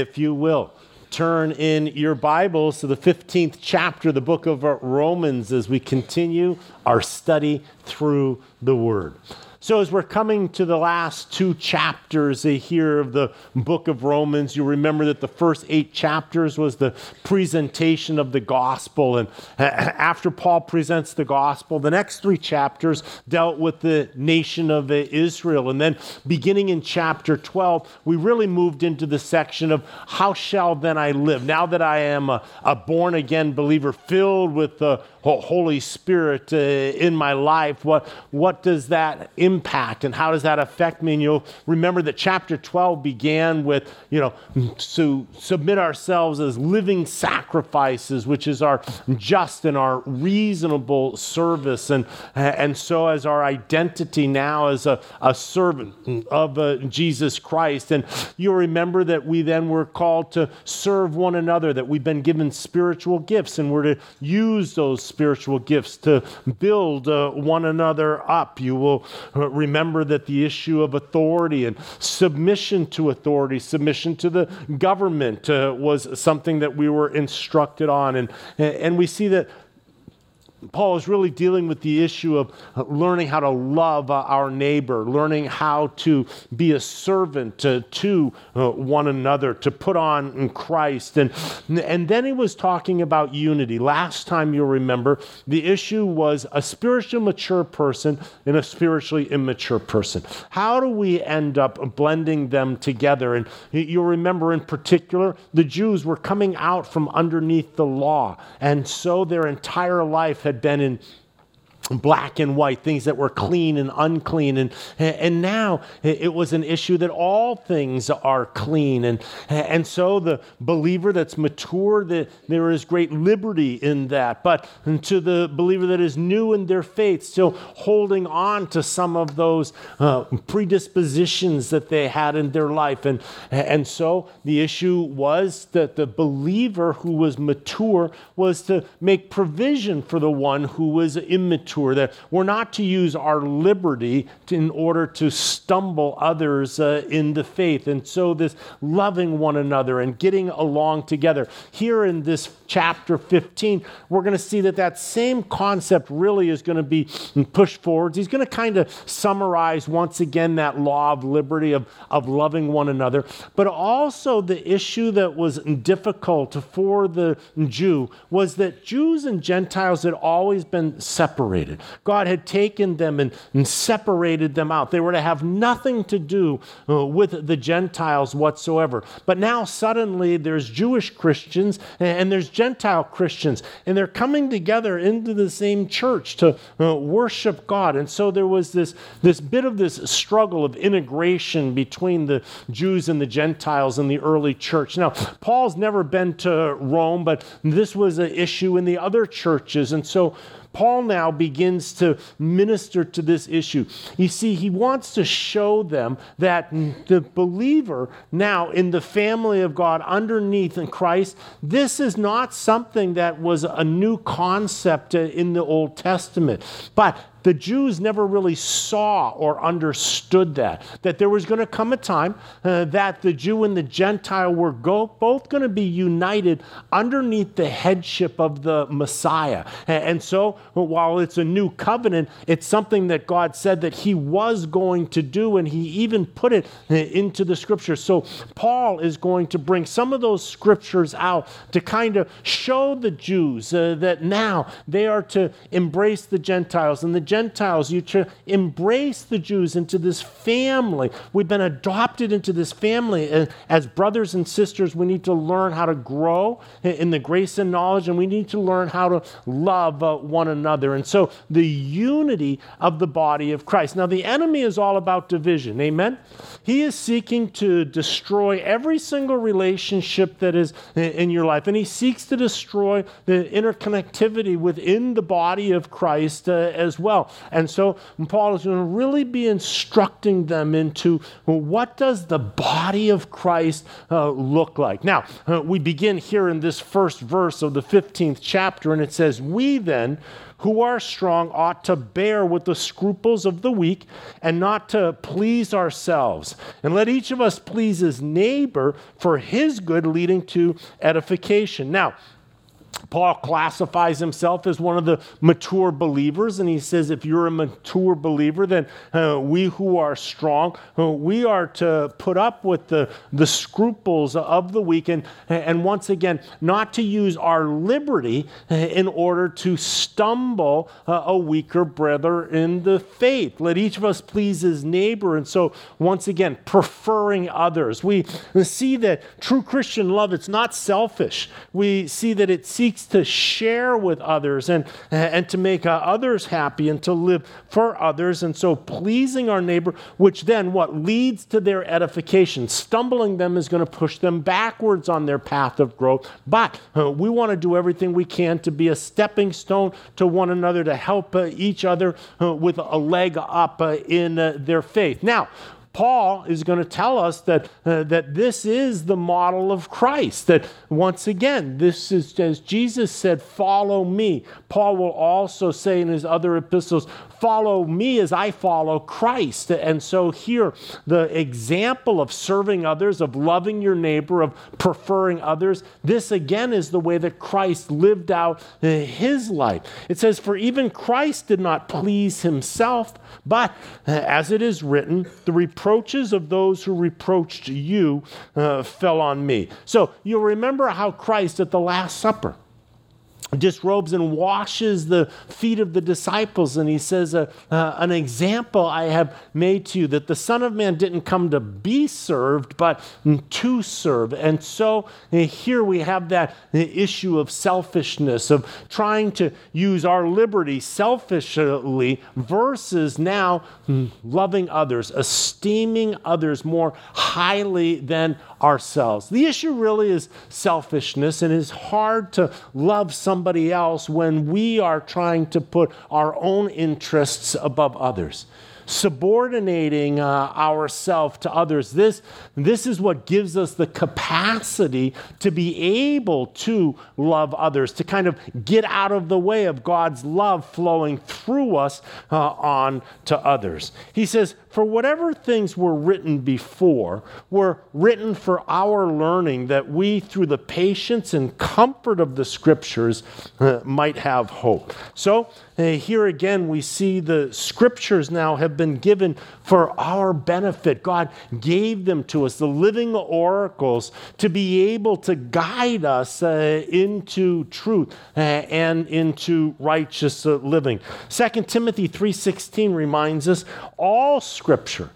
if you will. Turn in your Bibles to the 15th chapter of the book of Romans as we continue our study through the Word. So as we're coming to the last two chapters here of the book of Romans, you remember that the first 8 chapters was the presentation of the gospel. And after Paul presents the gospel, the next 3 chapters dealt with the nation of Israel. And then beginning in chapter 12, we really moved into the section of how shall then I live? Now that I am a born-again believer filled with the Holy Spirit in my life, what does that impact and how does that affect me? And you'll remember that chapter 12 began with, to submit ourselves as living sacrifices, which is our just and our reasonable service. And so as our identity now as a servant of Jesus Christ. And you'll remember that we then were called to serve one another, that we've been given spiritual gifts and we're to use those spiritual gifts to build one another up. You will remember that the issue of authority and submission to authority, submission to the government was something that we were instructed on. And we see that Paul is really dealing with the issue of learning how to love our neighbor, learning how to be a servant to one another, to put on Christ. And then he was talking about unity. Last time, you'll remember, the issue was a spiritually mature person and a spiritually immature person. How do we end up blending them together? And you'll remember in particular, the Jews were coming out from underneath the law. And so their entire life had been in black and white, things that were clean and unclean. And now it was an issue that all things are clean. And so the believer that's mature, there is great liberty in that. But to the believer that is new in their faith, still holding on to some of those predispositions that they had in their life. And so the issue was that the believer who was mature was to make provision for the one who was immature. That we're not to use our liberty in order to stumble others in the faith. And so this loving one another and getting along together. Here in this chapter 15, we're going to see that same concept really is going to be pushed forward. He's going to kind of summarize once again that law of liberty of loving one another, but also the issue that was difficult for the Jew was that Jews and Gentiles had always been separated. God had taken them and separated them out. They were to have nothing to do with the Gentiles whatsoever. But now suddenly there's Jewish Christians and there's Gentile Christians, and they're coming together into the same church to worship God. And so there was this bit of this struggle of integration between the Jews and the Gentiles in the early church. Now, Paul's never been to Rome, but this was an issue in the other churches. And so Paul now begins to minister to this issue. You see, he wants to show them that the believer now in the family of God underneath in Christ, this is not something that was a new concept in the Old Testament, but the Jews never really saw or understood that there was going to come a time that the Jew and the Gentile were both going to be united underneath the headship of the Messiah. And so while it's a new covenant, it's something that God said that he was going to do, and he even put it into the scriptures. So Paul is going to bring some of those scriptures out to kind of show the Jews that now they are to embrace the Gentiles, and the Gentiles, you to embrace the Jews into this family. We've been adopted into this family. And as brothers and sisters, we need to learn how to grow in the grace and knowledge, and we need to learn how to love one another. And so the unity of the body of Christ. Now, the enemy is all about division. Amen? He is seeking to destroy every single relationship that is in your life, and he seeks to destroy the interconnectivity within the body of Christ as well. well. And so Paul is going to really be instructing them into, well, what does the body of Christ look like? Now, we begin here in this first verse of the 15th chapter, and it says, "We then, who are strong, ought to bear with the scruples of the weak and not to please ourselves. And let each of us please his neighbor for his good, leading to edification." Now, Paul classifies himself as one of the mature believers, and he says, if you're a mature believer, then we who are strong, we are to put up with the scruples of the weak, and once again, not to use our liberty in order to stumble a weaker brother in the faith. Let each of us please his neighbor, and so once again, preferring others. We see that true Christian love, it's not selfish. We see that it seeks to share with others and to make others happy and to live for others. And so pleasing our neighbor, which then what leads to their edification. Stumbling them is going to push them backwards on their path of growth. But we want to do everything we can to be a stepping stone to one another, to help each other with a leg up in their faith. Now, Paul is going to tell us that that this is the model of Christ, that once again, this is, as Jesus said, follow me. Paul will also say in his other epistles, follow me as I follow Christ. And so here, the example of serving others, of loving your neighbor, of preferring others, this again is the way that Christ lived out his life. It says, for even Christ did not please himself, but as it is written, the reproaches of those who reproached you fell on me. So you'll remember how Christ at the Last Supper disrobes and washes the feet of the disciples, and he says, an example I have made to you, that the Son of Man didn't come to be served, but to serve. And so here we have that issue of selfishness, of trying to use our liberty selfishly versus now loving others, esteeming others more highly than ourselves. The issue really is selfishness, and it's hard to love somebody else when we are trying to put our own interests above others, subordinating ourselves to others. This is what gives us the capacity to be able to love others, to kind of get out of the way of God's love flowing through us on to others. He says, for whatever things were written before were written for our learning, that we through the patience and comfort of the scriptures might have hope. So here again, we see the scriptures now have been given for our benefit. God gave them to us, the living oracles, to be able to guide us into truth and into righteous living. 2 Timothy 3:16 reminds us, all Scripture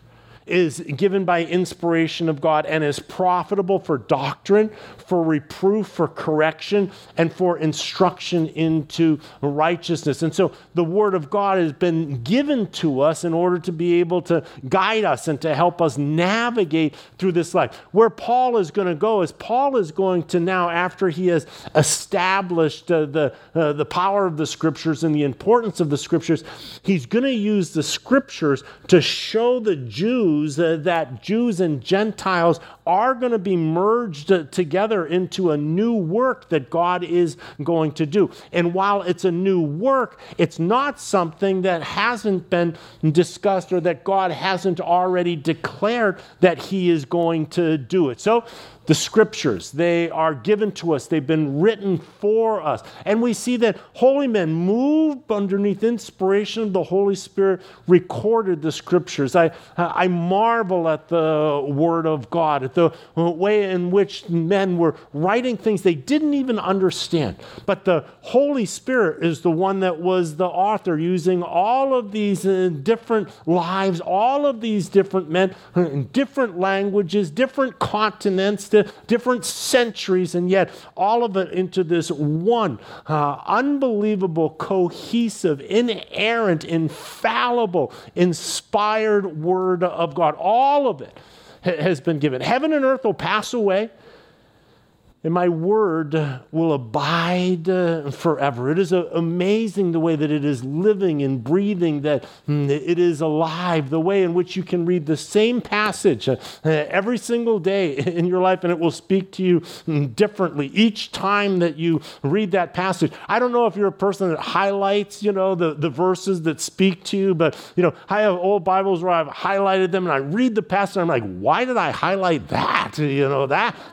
is given by inspiration of God and is profitable for doctrine, for reproof, for correction, and for instruction into righteousness. And so the Word of God has been given to us in order to be able to guide us and to help us navigate through this life. Where Paul is going to go is Paul is going to now, after he has established the power of the Scriptures and the importance of the Scriptures, he's going to use the Scriptures to show the Jews that Jews and Gentiles are going to be merged together into a new work that God is going to do. And while it's a new work, it's not something that hasn't been discussed or that God hasn't already declared that he is going to do it. So the Scriptures, they are given to us. They've been written for us. And we see that holy men moved underneath inspiration of the Holy Spirit recorded the Scriptures. I marvel at the Word of God, at the way in which men were writing things they didn't even understand. But the Holy Spirit is the one that was the author, using all of these different lives, all of these different men, different languages, different continents, different centuries, and yet all of it into this one unbelievable, cohesive, inerrant, infallible, inspired Word of God. All of it has been given. Heaven and earth will pass away, And my word will abide forever. It is amazing the way that it is living and breathing, that it is alive, the way in which you can read the same passage every single day in your life, and it will speak to you differently each time that you read that passage. I don't know if you're a person that highlights, the verses that speak to you, but, I have old Bibles where I've highlighted them, and I read the passage, and I'm like, why did I highlight that?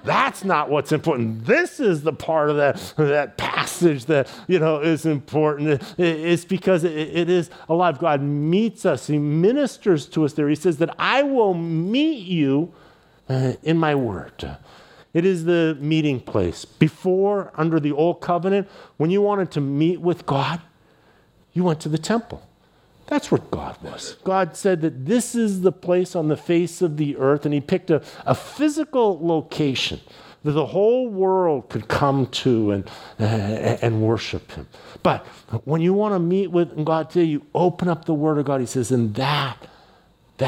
That's not what's important. And this is the part of that passage that, is important. It's because it is alive. God meets us. He ministers to us there. He says that I will meet you in my word. It is the meeting place. Before, under the old covenant, when you wanted to meet with God, you went to the temple. That's what God was. God said that this is the place on the face of the earth, and he picked a physical location that the whole world could come to and worship him. But when you want to meet with God today, you open up the Word of God. He says, and that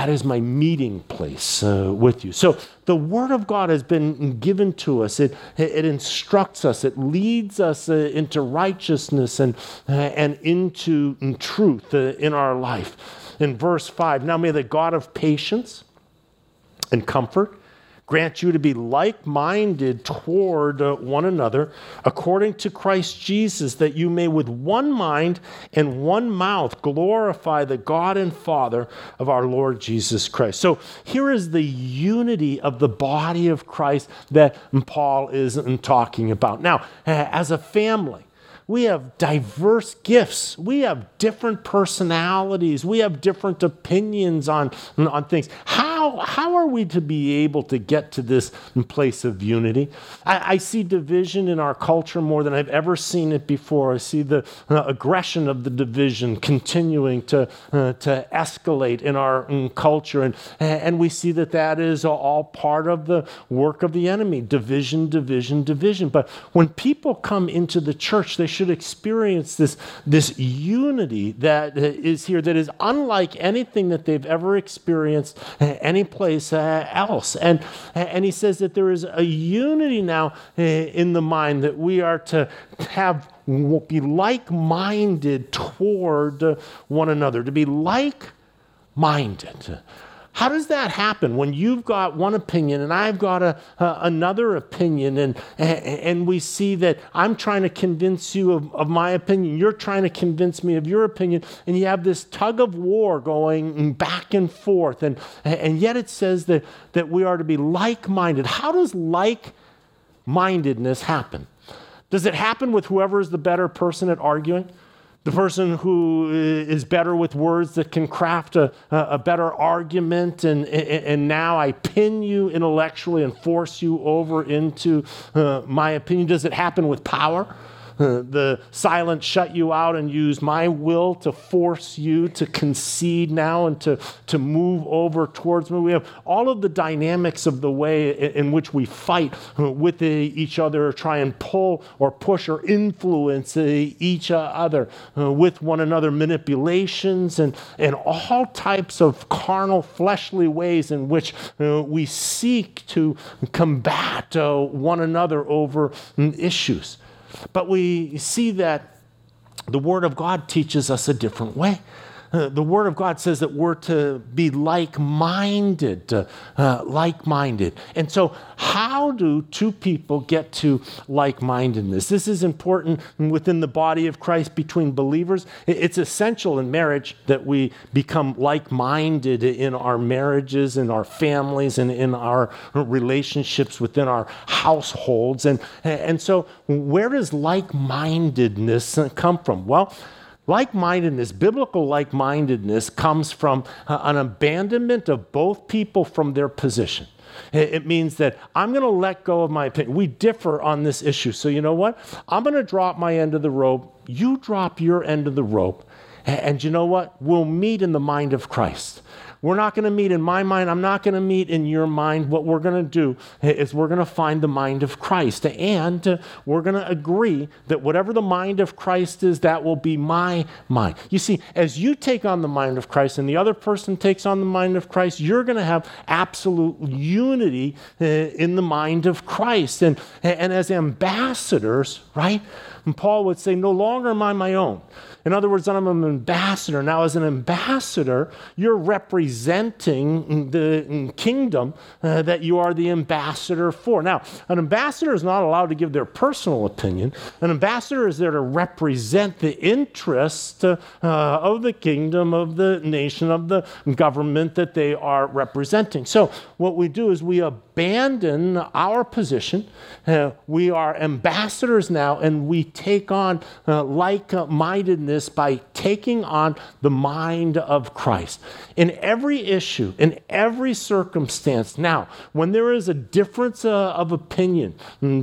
is my meeting place with you. So the Word of God has been given to us. It instructs us. It leads us into righteousness and into truth in our life. In verse 5, now may the God of patience and comfort grant you to be like-minded toward one another, according to Christ Jesus, that you may with one mind and one mouth glorify the God and Father of our Lord Jesus Christ. So here is the unity of the body of Christ that Paul is talking about. Now, as a family, we have diverse gifts. We have different personalities. We have different opinions on things. How are we to be able to get to this place of unity? I see division in our culture more than I've ever seen it before. I see the aggression of the division continuing to escalate in our culture. And we see that is all part of the work of the enemy. Division. But when people come into the church, they should experience this unity that is here, that is unlike anything that they've ever experienced any place else. And he says that there is a unity now in the mind, that we are to be like-minded toward one another, to be like-minded. How does that happen when you've got one opinion and I've got another opinion and we see that I'm trying to convince you of my opinion, you're trying to convince me of your opinion, and you have this tug of war going back and forth, and yet it says that we are to be like-minded. How does like-mindedness happen? Does it happen with whoever is the better person at arguing? The person who is better with words that can craft a better argument, and now I pin you intellectually and force you over into my opinion. Does it happen with power? The silent shut you out and use my will to force you to concede now and to move over towards me. We have all of the dynamics of the way in which we fight with each other, or try and pull or push or influence each other with one another, manipulations and all types of carnal, fleshly ways in which we seek to combat one another over issues. But we see that the Word of God teaches us a different way. The Word of God says that we're to be like-minded. And so how do two people get to like-mindedness? This is important within the body of Christ between believers. It's essential in marriage that we become like-minded in our marriages, in our families, and in our relationships within our households. And so where does like-mindedness come from? Well, like-mindedness, biblical like-mindedness, comes from an abandonment of both people from their position. It means that I'm going to let go of my opinion. We differ on this issue. So you know what? I'm going to drop my end of the rope. You drop your end of the rope. And you know what? We'll meet in the mind of Christ. We're not going to meet in my mind. I'm not going to meet in your mind. What we're going to do is we're going to find the mind of Christ, and we're going to agree that whatever the mind of Christ is, that will be my mind. You see, as you take on the mind of Christ and the other person takes on the mind of Christ, you're going to have absolute unity in the mind of Christ. And as ambassadors, right? And Paul would say, no longer am I my own. In other words, I'm an ambassador. Now, as an ambassador, you're representing the kingdom that you are the ambassador for. Now, an ambassador is not allowed to give their personal opinion. An ambassador is there to represent the interest of the kingdom, of the nation, of the government that they are representing. So what we do is we abandon our position. We are ambassadors now, and we take on like-mindedness by taking on the mind of Christ. In every issue, in every circumstance, now, when there is a difference of opinion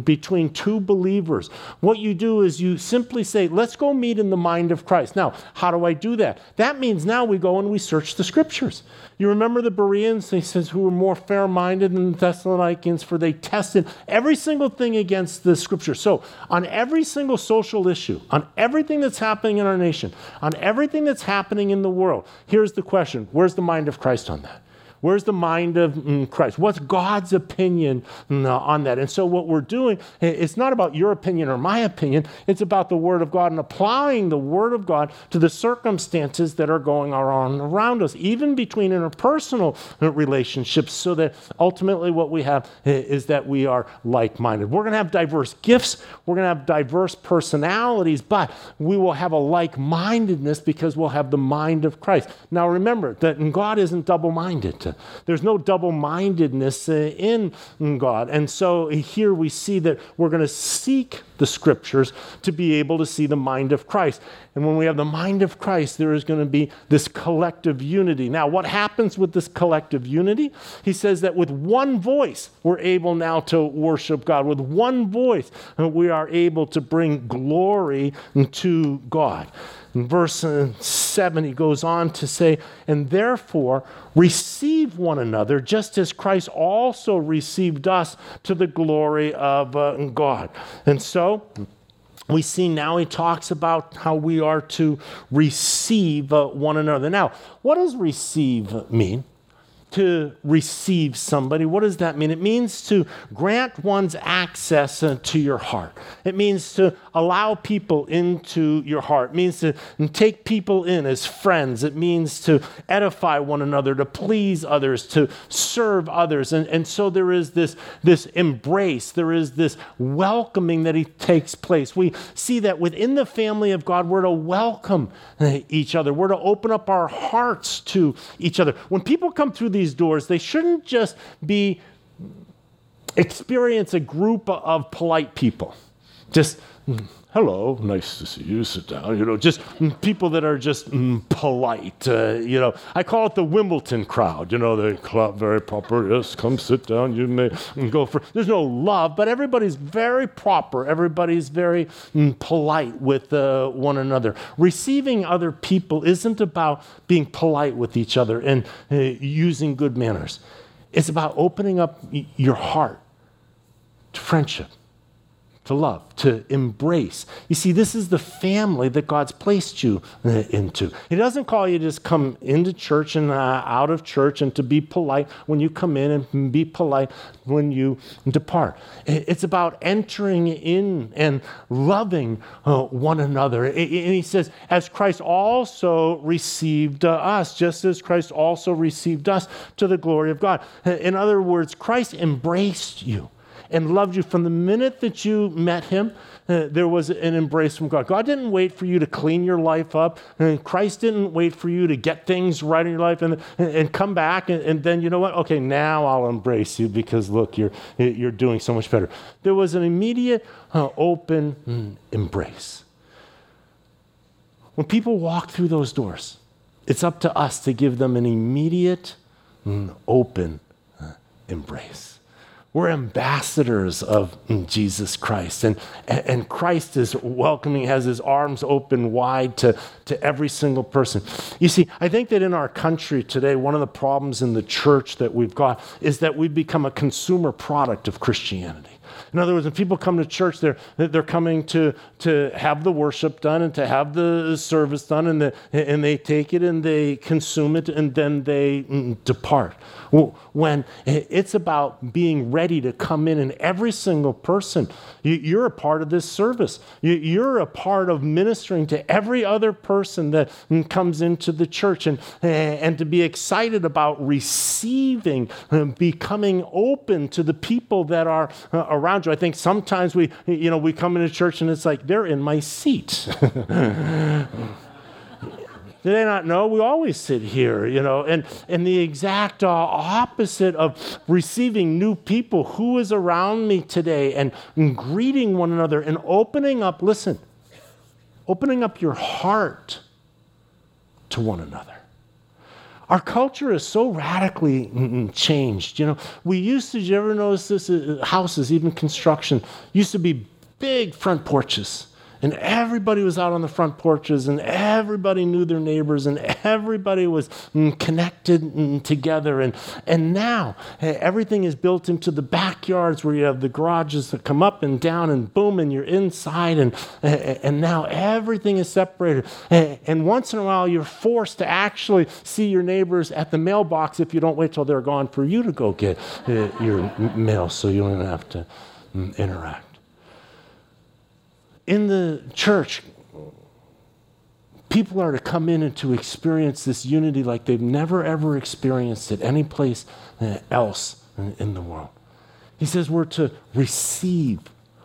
between two believers, what you do is you simply say, let's go meet in the mind of Christ. Now, how do I do that? That means now we go and we search the scriptures. You remember the Bereans, he says, who were more fair-minded than the Thessalonians, for they tested every single thing against the scripture. So on every single social issue, on everything that's happening in our nation, on everything that's happening in the world, here's the question: where's the mind of Christ on that? Where's the mind of Christ? What's God's opinion on that? And so what we're doing, it's not about your opinion or my opinion. It's about the Word of God and applying the Word of God to the circumstances that are going on around us, even between interpersonal relationships, so that ultimately what we have is that we are like-minded. We're going to have diverse gifts. We're going to have diverse personalities, but we will have a like-mindedness because we'll have the mind of Christ. Now remember that God isn't double-minded. There's no double-mindedness in God. And so here we see that we're going to seek the scriptures to be able to see the mind of Christ. And when we have the mind of Christ, there is going to be this collective unity. Now, what happens with this collective unity? He says that with one voice, we're able now to worship God. With one voice, we are able to bring glory to God. In verse 7, he goes on to say, and therefore receive one another, just as Christ also received us, to the glory of God. And so we see now he talks about how we are to receive one another. Now, what does receive mean? To receive somebody. What does that mean? It means to grant one's access to your heart. It means to allow people into your heart. It means to take people in as friends. It means to edify one another, to please others, to serve others. And so there is this embrace. There is this welcoming that takes place. We see that within the family of God, we're to welcome each other. We're to open up our hearts to each other. When people come through these doors, they shouldn't just experience a group of polite people. Just, hello, nice to see you, sit down, just people that are just polite, I call it the Wimbledon crowd, they clap very proper, yes, come sit down, you may go for, there's no love, but everybody's very proper, everybody's very polite with one another. Receiving other people isn't about being polite with each other and using good manners. It's about opening up your heart to friendship, to love, to embrace. You see, this is the family that God's placed you into. He doesn't call you to just come into church and out of church and to be polite when you come in and be polite when you depart. It's about entering in and loving one another. And he says, as Christ also received us, just as Christ also received us, to the glory of God. In other words, Christ embraced you and loved you from the minute that you met him. There was an embrace from God. God didn't wait for you to clean your life up. And Christ didn't wait for you to get things right in your life and come back and then, you know what? Okay, now I'll embrace you because look, you're doing so much better. There was an immediate open embrace. When people walk through those doors, it's up to us to give them an immediate open embrace. We're ambassadors of Jesus Christ. And Christ is welcoming, has his arms open wide to every single person. You see, I think that in our country today, one of the problems in the church that we've got is that we've become a consumer product of Christianity. In other words, when people come to church, they're coming to have the worship done and to have the service done, and they take it and they consume it, and then they depart. When it's about being ready to come in, and every single person, you're a part of this service. You're a part of ministering to every other person that comes into the church, and to be excited about receiving, becoming open to the people that are around you. I think sometimes we come into church and it's like, they're in my seat. Do they not know? We always sit here, and the exact opposite of receiving new people, who is around me today, and greeting one another and opening up, listen, opening up your heart to one another. Our culture is so radically changed. We used to, did you ever notice this? Houses, even construction, used to be big front porches. And everybody was out on the front porches, and everybody knew their neighbors, and everybody was connected together. And now everything is built into the backyards, where you have the garages that come up and down, and boom, and you're inside. And now everything is separated. And once in a while, you're forced to actually see your neighbors at the mailbox if you don't wait till they're gone for you to go get your mail, so you don't have to interact. In the church, people are to come in and to experience this unity like they've never, ever experienced it any place else in the world. He says we're to receive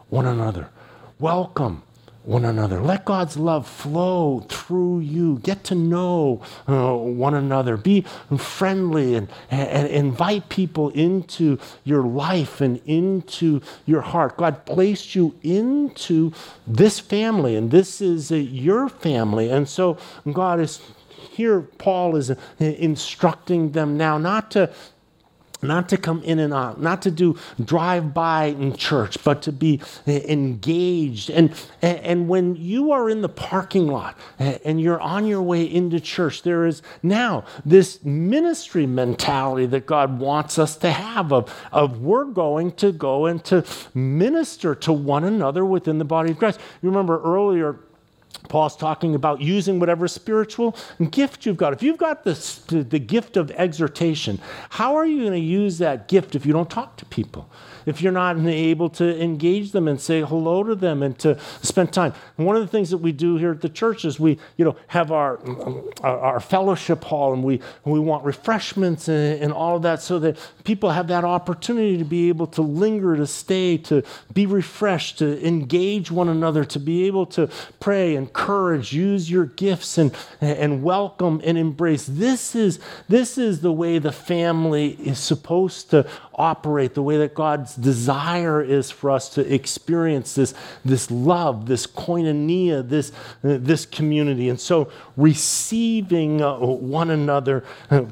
one another, welcome one another. Let God's love flow through you. Get to know one another. Be friendly and invite people into your life and into your heart. God placed you into this family, and this is your family. And so God is here, Paul is instructing them now not to come in and out, not to do drive-by in church, but to be engaged. And when you are in the parking lot and you're on your way into church, there is now this ministry mentality that God wants us to have of we're going to go and to minister to one another within the body of Christ. You remember earlier, Paul's talking about using whatever spiritual gift you've got. If you've got the gift of exhortation, how are you going to use that gift if you don't talk to people? If you're not able to engage them and say hello to them and to spend time. And one of the things that we do here at the church is we, have our fellowship hall, and we want refreshments and all of that, so that people have that opportunity to be able to linger, to stay, to be refreshed, to engage one another, to be able to pray, encourage, use your gifts, and welcome and embrace. This is the way the family is supposed to operate, the way that God's desire is for us to experience this love, this koinonia, this community. And so receiving one another,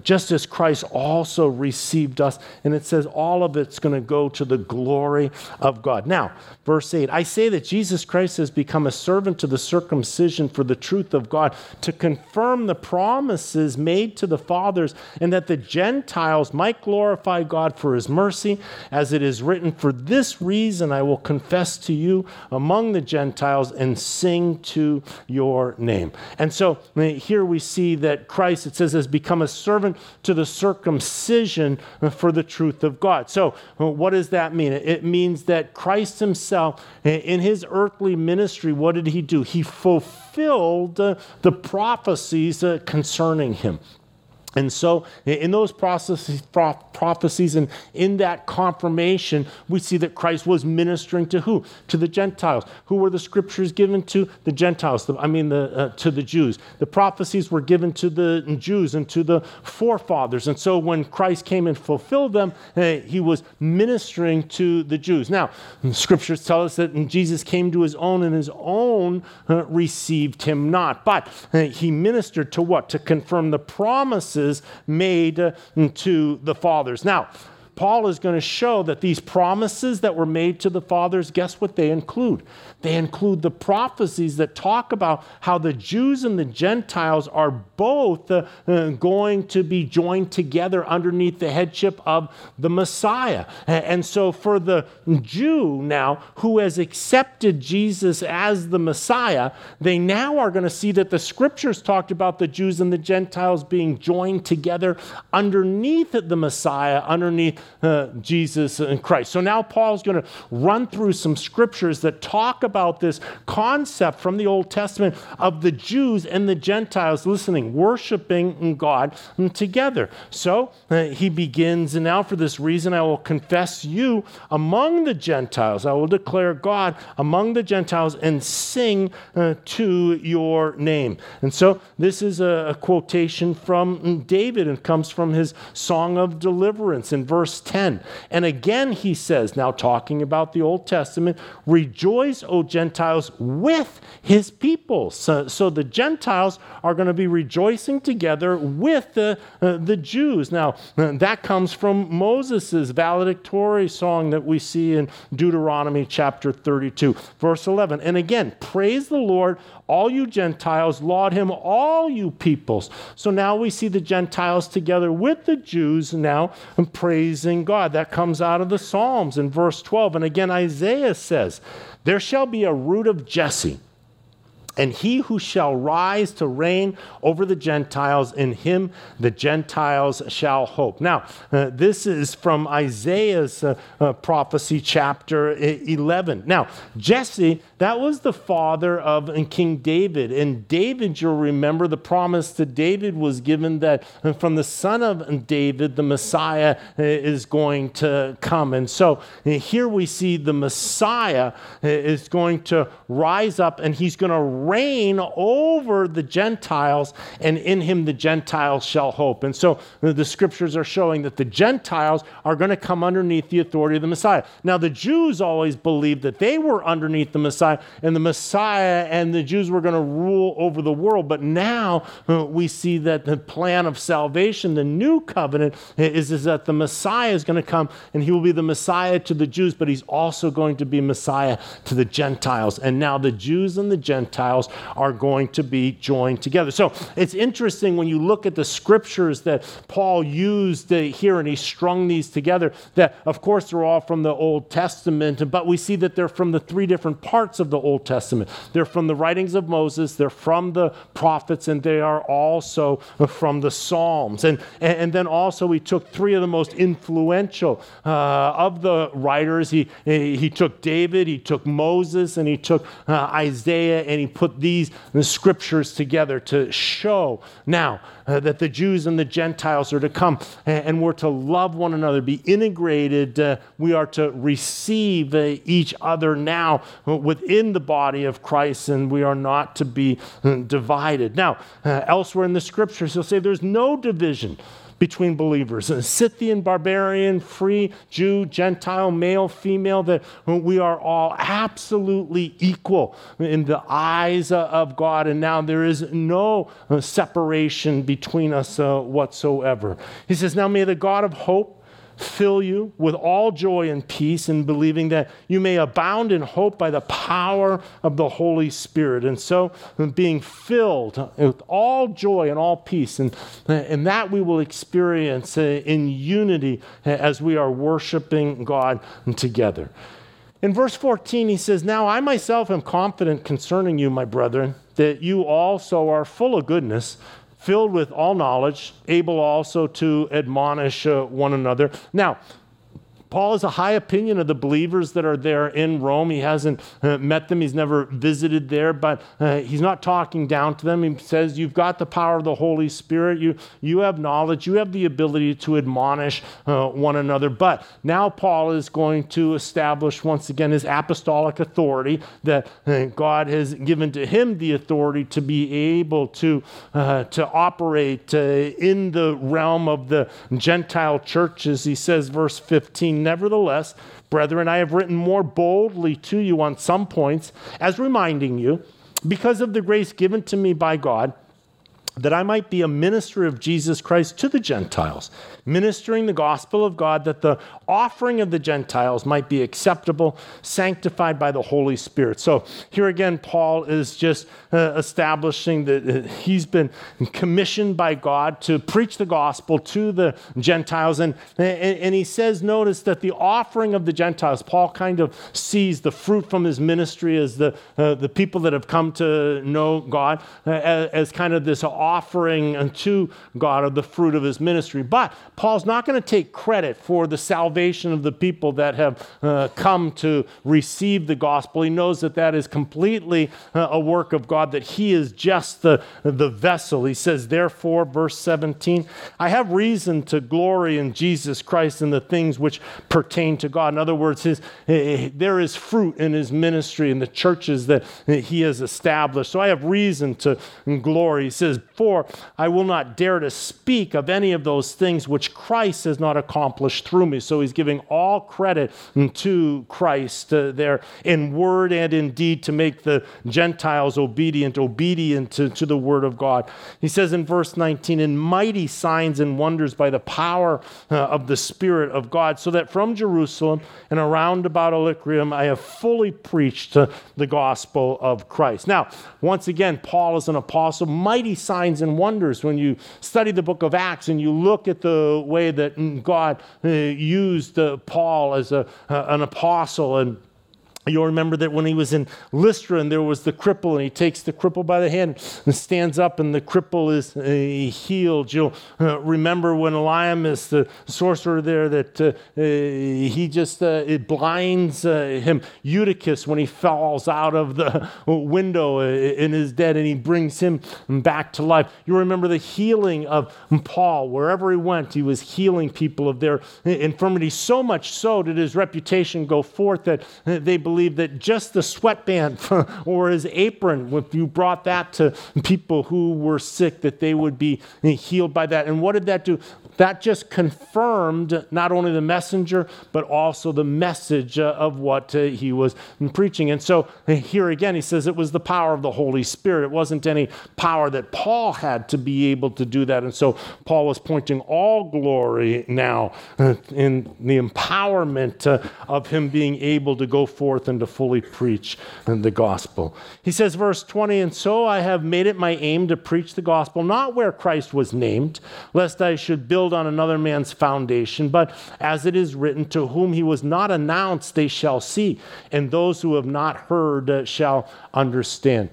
just as Christ also received us. And it says all of it's going to go to the glory of God. Now, verse 8, I say that Jesus Christ has become a servant to the circumcision for the truth of God, to confirm the promises made to the fathers, and that the Gentiles might glorify God for his mercy, as it is written, for this reason I will confess to you among the Gentiles and sing to your name. And so here we see that Christ, it says, has become a servant to the circumcision for the truth of God. So what does that mean? It means that Christ himself, in his earthly ministry, what did he do? He fulfilled the prophecies concerning him. And so in those prophecies and in that confirmation, we see that Christ was ministering to who? To the Gentiles. Who were the scriptures given to? The Gentiles. To the Jews. The prophecies were given to the Jews and to the forefathers. And so when Christ came and fulfilled them, he was ministering to the Jews. Now, the scriptures tell us that Jesus came to his own, and his own received him not. But he ministered to what? To confirm the promises made to the fathers. Now, Paul is going to show that these promises that were made to the fathers, guess what they include? They include the prophecies that talk about how the Jews and the Gentiles are both going to be joined together underneath the headship of the Messiah. And so for the Jew now who has accepted Jesus as the Messiah, they now are going to see that the scriptures talked about the Jews and the Gentiles being joined together underneath the Messiah, underneath Jesus and Christ. So now Paul's going to run through some scriptures that talk about this concept from the Old Testament of the Jews and the Gentiles worshiping God together. So he begins, and now for this reason I will confess you among the Gentiles. I will declare God among the Gentiles and sing to your name. And so this is a quotation from David and comes from his Song of Deliverance in verse 10. And again he says, now talking about the Old Testament, rejoice, O Gentiles, with his people. So the Gentiles are going to be rejoicing together with the Jews. Now, that comes from Moses' valedictory song that we see in Deuteronomy chapter 32, verse 11. And again, praise the Lord, all you Gentiles, laud him, all you peoples. So now we see the Gentiles together with the Jews now praising God. That comes out of the Psalms in verse 12. And again, Isaiah says, there shall be a root of Jesse, and he who shall rise to reign over the Gentiles, in him the Gentiles shall hope. Now, this is from Isaiah's prophecy, chapter 11. Now, Jesse, that was the father of King David. And David, you'll remember, the promise to David was given that from the son of David, the Messiah is going to come. And so here we see the Messiah is going to rise up, and he's going to reign over the Gentiles, and in him the Gentiles shall hope. And so the scriptures are showing that the Gentiles are going to come underneath the authority of the Messiah. Now, the Jews always believed that they were underneath the Messiah, and the Messiah and the Jews were going to rule over the world. But now we see that the plan of salvation, the new covenant, is that the Messiah is going to come, and he will be the Messiah to the Jews, but he's also going to be Messiah to the Gentiles. And now the Jews and the Gentiles are going to be joined together. So it's interesting when you look at the scriptures that Paul used here, and he strung these together, that of course they're all from the Old Testament, but we see that they're from the three different parts of the Old Testament. They're from the writings of Moses, they're from the prophets, and they are also from the Psalms. And then also we took three of the most influential of the writers. He took David, he took Moses, and he took Isaiah, and he put these scriptures together to show now that the Jews and the Gentiles are to come, and we're to love one another, be integrated. We are to receive each other now within the body of Christ, and we are not to be divided. Now, elsewhere in the scriptures, he'll say there's no division between believers, Scythian, barbarian, free, Jew, Gentile, male, female, that we are all absolutely equal in the eyes of God, and now there is no separation between us whatsoever. He says, now may the God of hope fill you with all joy and peace in believing, that you may abound in hope by the power of the Holy Spirit. And so being filled with all joy and all peace, and that we will experience in unity as we are worshiping God together. In verse 14, he says, now I myself am confident concerning you, my brethren, that you also are full of goodness, filled with all knowledge, able also to admonish one another. Now, Paul has a high opinion of the believers that are there in Rome. He hasn't met them. He's never visited there, but he's not talking down to them. He says, you've got the power of the Holy Spirit. You have knowledge. You have the ability to admonish one another. But now Paul is going to establish once again his apostolic authority, that God has given to him the authority to be able to operate in the realm of the Gentile churches. He says, verse 15, nevertheless, brethren, I have written more boldly to you on some points, as reminding you, because of the grace given to me by God, that I might be a minister of Jesus Christ to the Gentiles, ministering the gospel of God, that the offering of the Gentiles might be acceptable, sanctified by the Holy Spirit. So here again, Paul is just establishing that he's been commissioned by God to preach the gospel to the Gentiles. And he says, notice that the offering of the Gentiles, Paul kind of sees the fruit from his ministry as the people that have come to know God as kind of this offering unto God of the fruit of his ministry. But Paul's not going to take credit for the salvation of the people that have come to receive the gospel. He knows that that is completely a work of God, that he is just the vessel. He says, therefore, verse 17, I have reason to glory in Jesus Christ and the things which pertain to God. In other words, there is fruit in his ministry and the churches that he has established. So I have reason to glory. He says, for I will not dare to speak of any of those things which Christ has not accomplished through me. So he's giving all credit to Christ there in word and in deed to make the Gentiles obedient to the word of God. He says in verse 19, in mighty signs and wonders by the power of the Spirit of God, so that from Jerusalem and around about Illyricum I have fully preached the gospel of Christ. Now, once again, Paul is an apostle. Mighty signs and wonders. When you study the book of Acts and you look at the way that God used Paul as an apostle, and you'll remember that when he was in Lystra and there was the cripple, and he takes the cripple by the hand and stands up, and the cripple is healed. You'll remember when Elymas, the sorcerer there, that he just it blinds him. Eutychus, when he falls out of the window and is dead, and he brings him back to life. You remember the healing of Paul. Wherever he went, he was healing people of their infirmity. So much so did his reputation go forth that they believed that just the sweatband or his apron, if you brought that to people who were sick, that they would be healed by that. And what did that do? That just confirmed not only the messenger, but also the message of what he was preaching. And so here again, he says it was the power of the Holy Spirit. It wasn't any power that Paul had to be able to do that. And so Paul was pointing all glory now in the empowerment of him being able to go forth and to fully preach the gospel. He says, verse 20, and so I have made it my aim to preach the gospel, not where Christ was named, lest I should build on another man's foundation, but as it is written, to whom he was not announced, they shall see, and those who have not heard shall understand.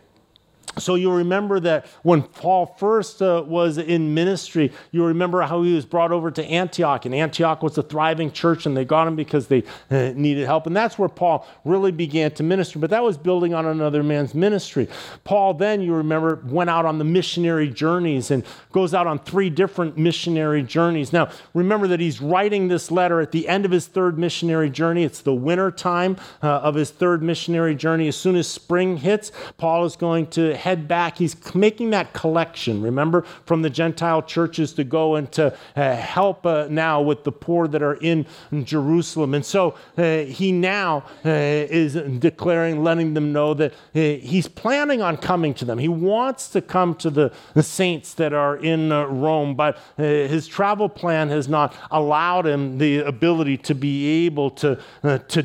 So you'll remember that when Paul first was in ministry, you remember how he was brought over to Antioch, and Antioch was a thriving church, and they got him because they needed help. And that's where Paul really began to minister, but that was building on another man's ministry. Paul then, you remember, went out on the missionary journeys and goes out on 3 different missionary journeys. Now, remember that he's writing this letter at the end of his 3rd missionary journey. It's the winter time of his 3rd missionary journey. As soon as spring hits, Paul is going to head back. He's making that collection, remember, from the Gentile churches to go and to help now with the poor that are in Jerusalem. And so he now is declaring, letting them know that he's planning on coming to them. He wants to come to the saints that are in Rome, but his travel plan has not allowed him the ability to be able to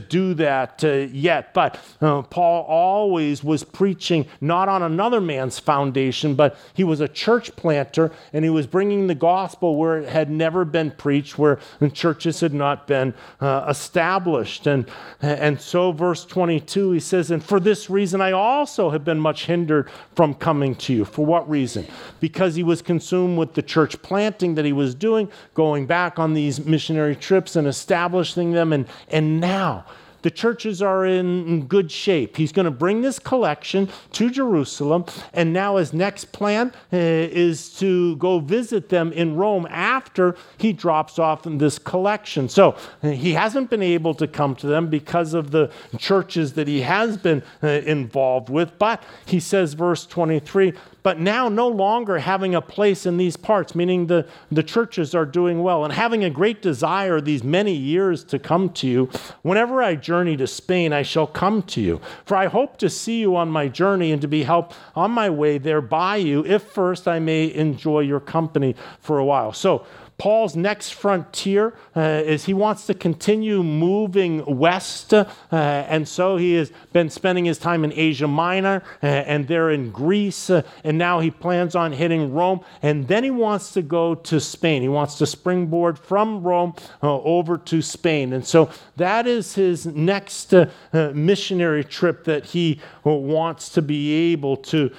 do that yet. But Paul always was preaching not on another man's foundation, but he was a church planter, and he was bringing the gospel where it had never been preached, where churches had not been established. And so verse 22, he says, and for this reason I also have been much hindered from coming to you. For what reason? Because he was consumed with the church planting that he was doing, going back on these missionary trips and establishing them, and now the churches are in good shape. He's going to bring this collection to Jerusalem, and now his next plan is to go visit them in Rome after he drops off in this collection. So he hasn't been able to come to them because of the churches that he has been involved with, but he says, verse 23, but now no longer having a place in these parts, meaning the churches are doing well, and having a great desire these many years to come to you. Whenever I journey to Spain, I shall come to you, for I hope to see you on my journey and to be helped on my way there by you, if first I may enjoy your company for a while. So Paul's next frontier is he wants to continue moving west, and so he has been spending his time in Asia Minor, and there in Greece, and now he plans on hitting Rome, and then he wants to go to Spain. He wants to springboard from Rome over to Spain, and so that is his next missionary trip that he wants to be able to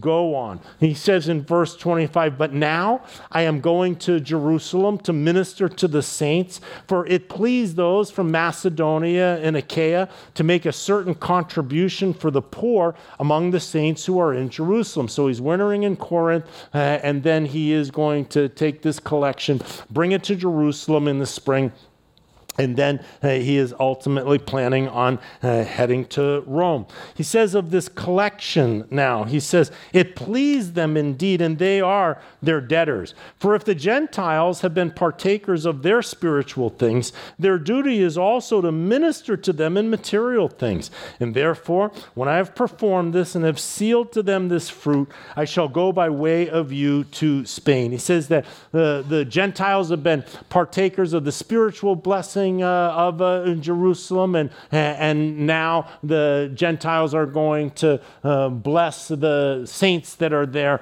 go on. He says in verse 25, "But now I am going to Jerusalem to minister to the saints, for it pleased those from Macedonia and Achaia to make a certain contribution for the poor among the saints who are in Jerusalem." So he's wintering in Corinth, and then he is going to take this collection, bring it to Jerusalem in the spring, and then he is ultimately planning on heading to Rome. He says of this collection now, he says, "It pleased them indeed, and they are their debtors. For if the Gentiles have been partakers of their spiritual things, their duty is also to minister to them in material things. And therefore, when I have performed this and have sealed to them this fruit, I shall go by way of you to Spain." He says that the Gentiles have been partakers of the spiritual blessing in Jerusalem, and now the Gentiles are going to bless the saints that are there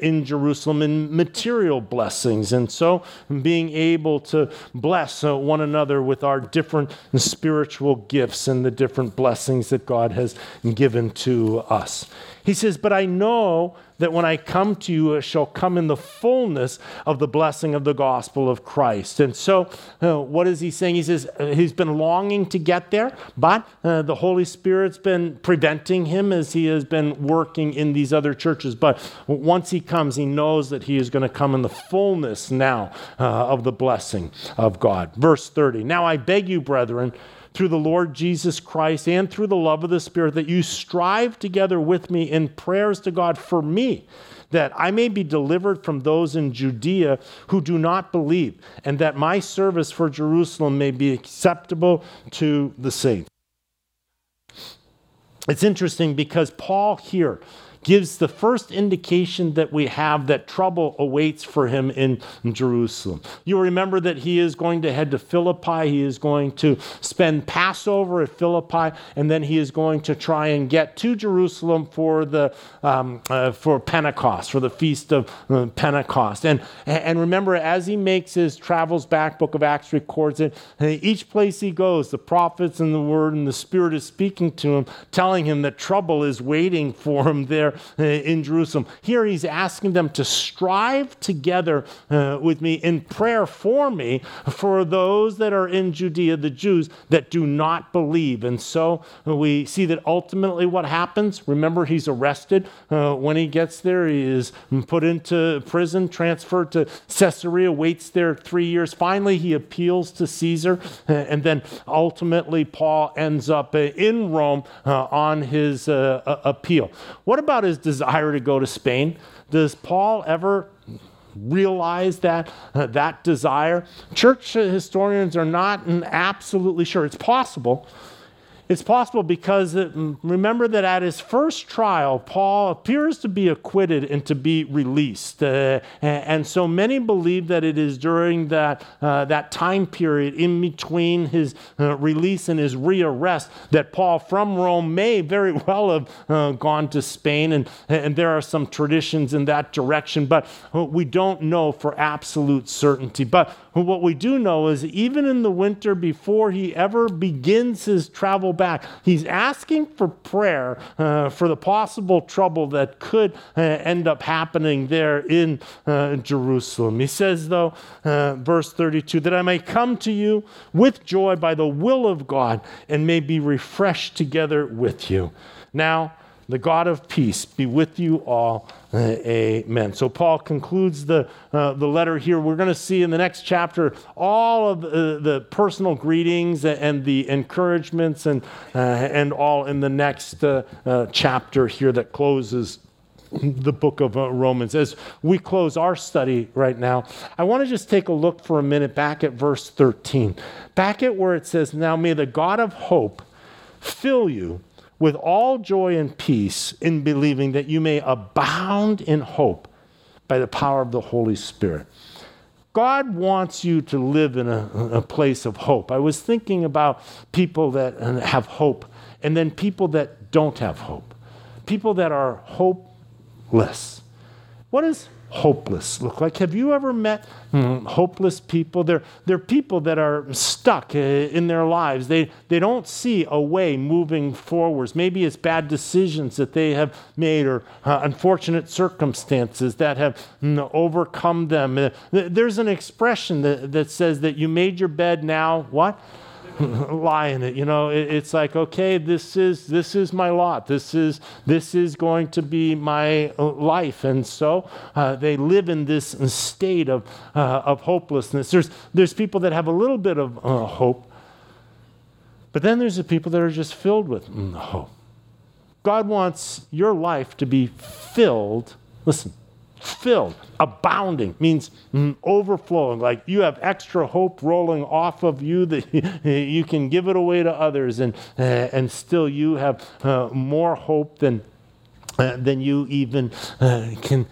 in Jerusalem in material blessings, and so being able to bless one another with our different spiritual gifts and the different blessings that God has given to us. He says, "But I know that when I come to you, I shall come in the fullness of the blessing of the gospel of Christ." And so what is he saying? He says he's been longing to get there, but the Holy Spirit's been preventing him as he has been working in these other churches. But once he comes, he knows that he is going to come in the fullness now of the blessing of God. Verse 30, "Now I beg you, brethren, through the Lord Jesus Christ and through the love of the Spirit, that you strive together with me in prayers to God for me, that I may be delivered from those in Judea who do not believe, and that my service for Jerusalem may be acceptable to the saints." It's interesting because Paul here gives the first indication that we have that trouble awaits for him in Jerusalem. You'll remember that he is going to head to Philippi. He is going to spend Passover at Philippi, and then he is going to try and get to Jerusalem for the for Pentecost, for the Feast of Pentecost. And remember, as he makes his travels back, Book of Acts records it, and each place he goes, the prophets and the word and the Spirit is speaking to him, telling him that trouble is waiting for him there in Jerusalem. Here he's asking them to strive together with me in prayer for me, for those that are in Judea, the Jews that do not believe. And so we see that ultimately what happens, remember he's arrested. When he gets there, he is put into prison, transferred to Caesarea, waits there 3 years. Finally, he appeals to Caesar, and then ultimately Paul ends up in Rome on his appeal. What about his desire to go to Spain? Does Paul ever realize that desire? Church historians are not absolutely sure. It's possible. It's possible because remember that at his first trial, Paul appears to be acquitted and to be released. And so many believe that it is during that time period in between his release and his rearrest that Paul from Rome may very well have gone to Spain. And there are some traditions in that direction, but we don't know for absolute certainty. But what we do know is even in the winter before he ever begins his travel back, he's asking for prayer for the possible trouble that could end up happening there in Jerusalem. He says, though, verse 32, "that I may come to you with joy by the will of God and may be refreshed together with you. Now, the God of peace be with you all. Amen." So Paul concludes the letter here. We're going to see in the next chapter all of the personal greetings and the encouragements and all in the next chapter here that closes the book of Romans. As we close our study right now, I want to just take a look for a minute back at verse 13. Back at where it says, "Now may the God of hope fill you with all joy and peace in believing, that you may abound in hope by the power of the Holy Spirit." God wants you to live in a place of hope. I was thinking about people that have hope and then people that don't have hope, people that are hopeless. What does hopeless look like? Have you ever met hopeless people? They're people that are stuck in their lives. They don't see a way moving forwards. Maybe it's bad decisions that they have made, or unfortunate circumstances that have overcome them. There's an expression that says that you made your bed, now what? Lie in it. You know, it's like, okay, this is my lot. This is going to be my life. And so they live in this state of hopelessness. There's people that have a little bit of hope, but then there's the people that are just filled with hope. God wants your life to be filled. Listen. Filled, abounding, means overflowing. Like you have extra hope rolling off of you that you can give it away to others, and still you have more hope than you even can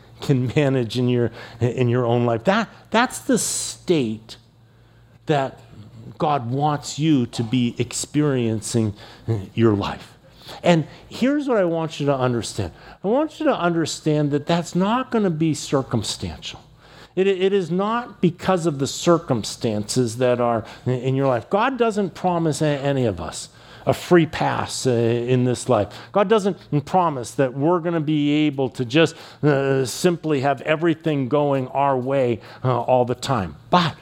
manage in your own life. That's the state that God wants you to be experiencing your life. And here's what I want you to understand. I want you to understand that that's not going to be circumstantial. It is not because of the circumstances that are in your life. God doesn't promise any of us a free pass in this life. God doesn't promise that we're going to be able to just simply have everything going our way all the time. But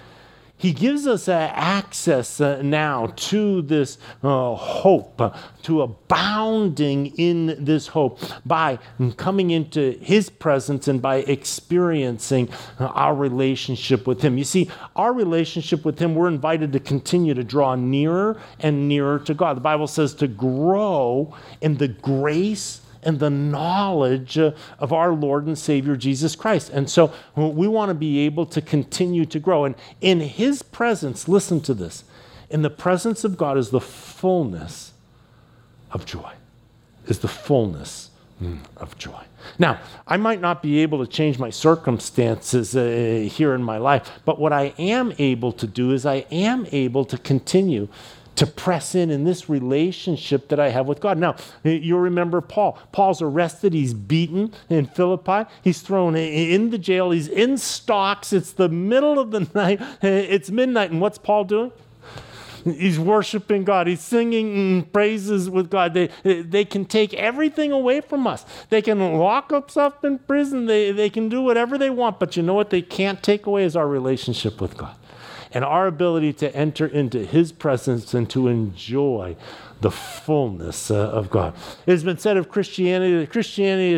He gives us access now to this hope, to abounding in this hope by coming into His presence and by experiencing our relationship with Him. You see, our relationship with Him, we're invited to continue to draw nearer and nearer to God. The Bible says to grow in the grace and the knowledge of our Lord and Savior Jesus Christ. And so we want to be able to continue to grow. And in His presence, listen to this, in the presence of God is the fullness of joy, is the fullness of joy. Now, I might not be able to change my circumstances here in my life, but what I am able to do is I am able to continue to press in this relationship that I have with God. Now, you'll remember Paul. Paul's arrested. He's beaten in Philippi. He's thrown in the jail. He's in stocks. It's the middle of the night. It's midnight. And what's Paul doing? He's worshiping God. He's singing praises with God. They can take everything away from us. They can lock us up in prison. They can do whatever they want. But you know what they can't take away is our relationship with God, and our ability to enter into His presence and to enjoy the fullness of God. It has been said of Christianity that Christianity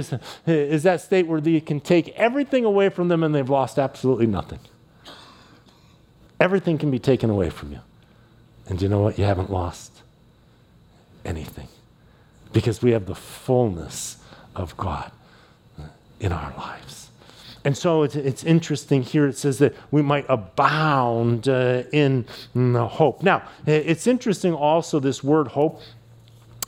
is that state where they can take everything away from them and they've lost absolutely nothing. Everything can be taken away from you. And you know what? You haven't lost anything, because we have the fullness of God in our lives. And so it's interesting here. It says that we might abound in hope. Now, it's interesting also, this word hope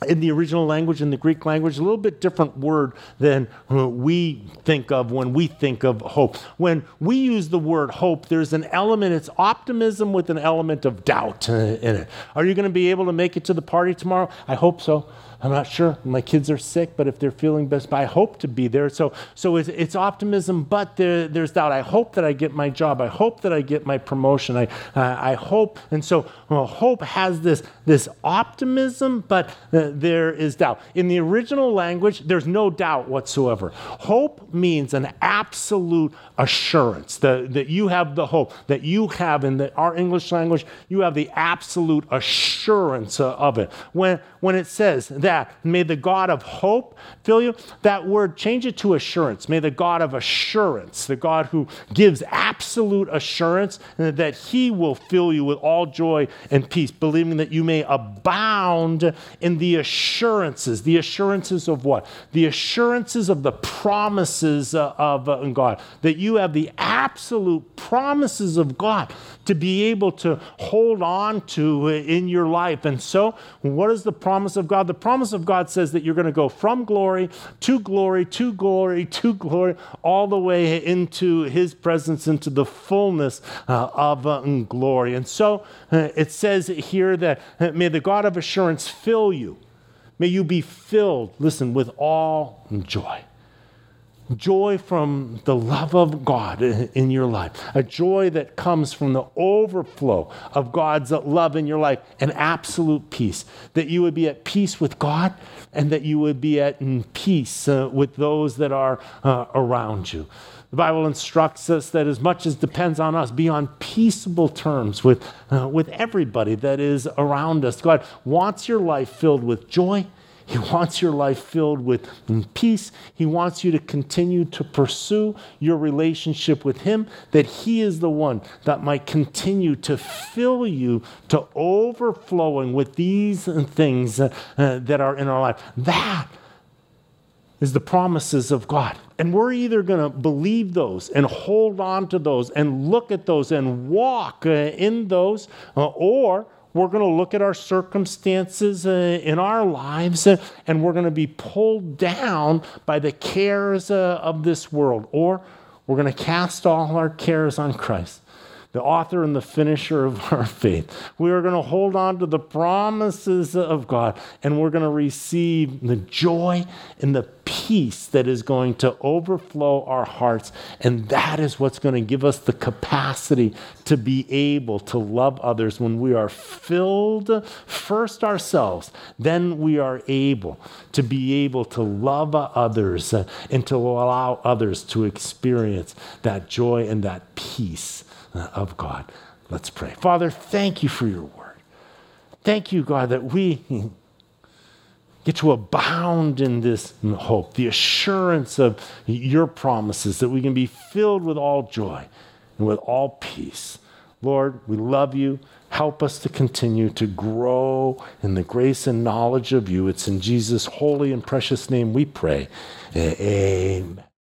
in the original language, in the Greek language, a little bit different word than we think of when we think of hope. When we use the word hope, there's an element, it's optimism with an element of doubt in it. Are you going to be able to make it to the party tomorrow? I hope so. I'm not sure. My kids are sick, but if they're feeling best, I hope to be there. So it's optimism, but there's doubt. I hope that I get my job. I hope that I get my promotion. I hope. And so hope has this optimism, but there is doubt. In the original language, there's no doubt whatsoever. Hope means an absolute assurance that you have the hope that you have. In our English language, you have the absolute assurance of it. When it says that, may the God of hope fill you, that word, change it to assurance. May the God of assurance, the God who gives absolute assurance that He will fill you with all joy and peace, believing that you may abound in the assurances. The assurances of what? The assurances of the promises of God. That you have the absolute promises of God to be able to hold on to in your life. And so what is the promise of God? The promise of God says that you're going to go from glory to glory to glory to glory, all the way into his presence, into the fullness of glory. And so it says here that may the God of assurance fill you. May you be filled, listen, with all joy. Joy from the love of God in your life. A joy that comes from the overflow of God's love in your life. An absolute peace. That you would be at peace with God and that you would be at peace with those that are around you. The Bible instructs us that as much as depends on us, be on peaceable terms with everybody that is around us. God wants your life filled with joy. He wants your life filled with peace. He wants you to continue to pursue your relationship with him, that he is the one that might continue to fill you to overflowing with these things that are in our life. That is the promises of God. And we're either going to believe those and hold on to those and look at those and walk in those, or we're going to look at our circumstances in our lives and we're going to be pulled down by the cares of this world. Or we're going to cast all our cares on Christ, the author and the finisher of our faith. We are going to hold on to the promises of God and we're going to receive the joy and the peace that is going to overflow our hearts. And that is what's going to give us the capacity to be able to love others when we are filled first ourselves. Then we are able to be able to love others and to allow others to experience that joy and that peace of God. Let's pray. Father, thank you for your word. Thank you, God, that we get to abound in this hope, the assurance of your promises, that we can be filled with all joy and with all peace. Lord, we love you. Help us to continue to grow in the grace and knowledge of you. It's in Jesus' holy and precious name we pray. Amen.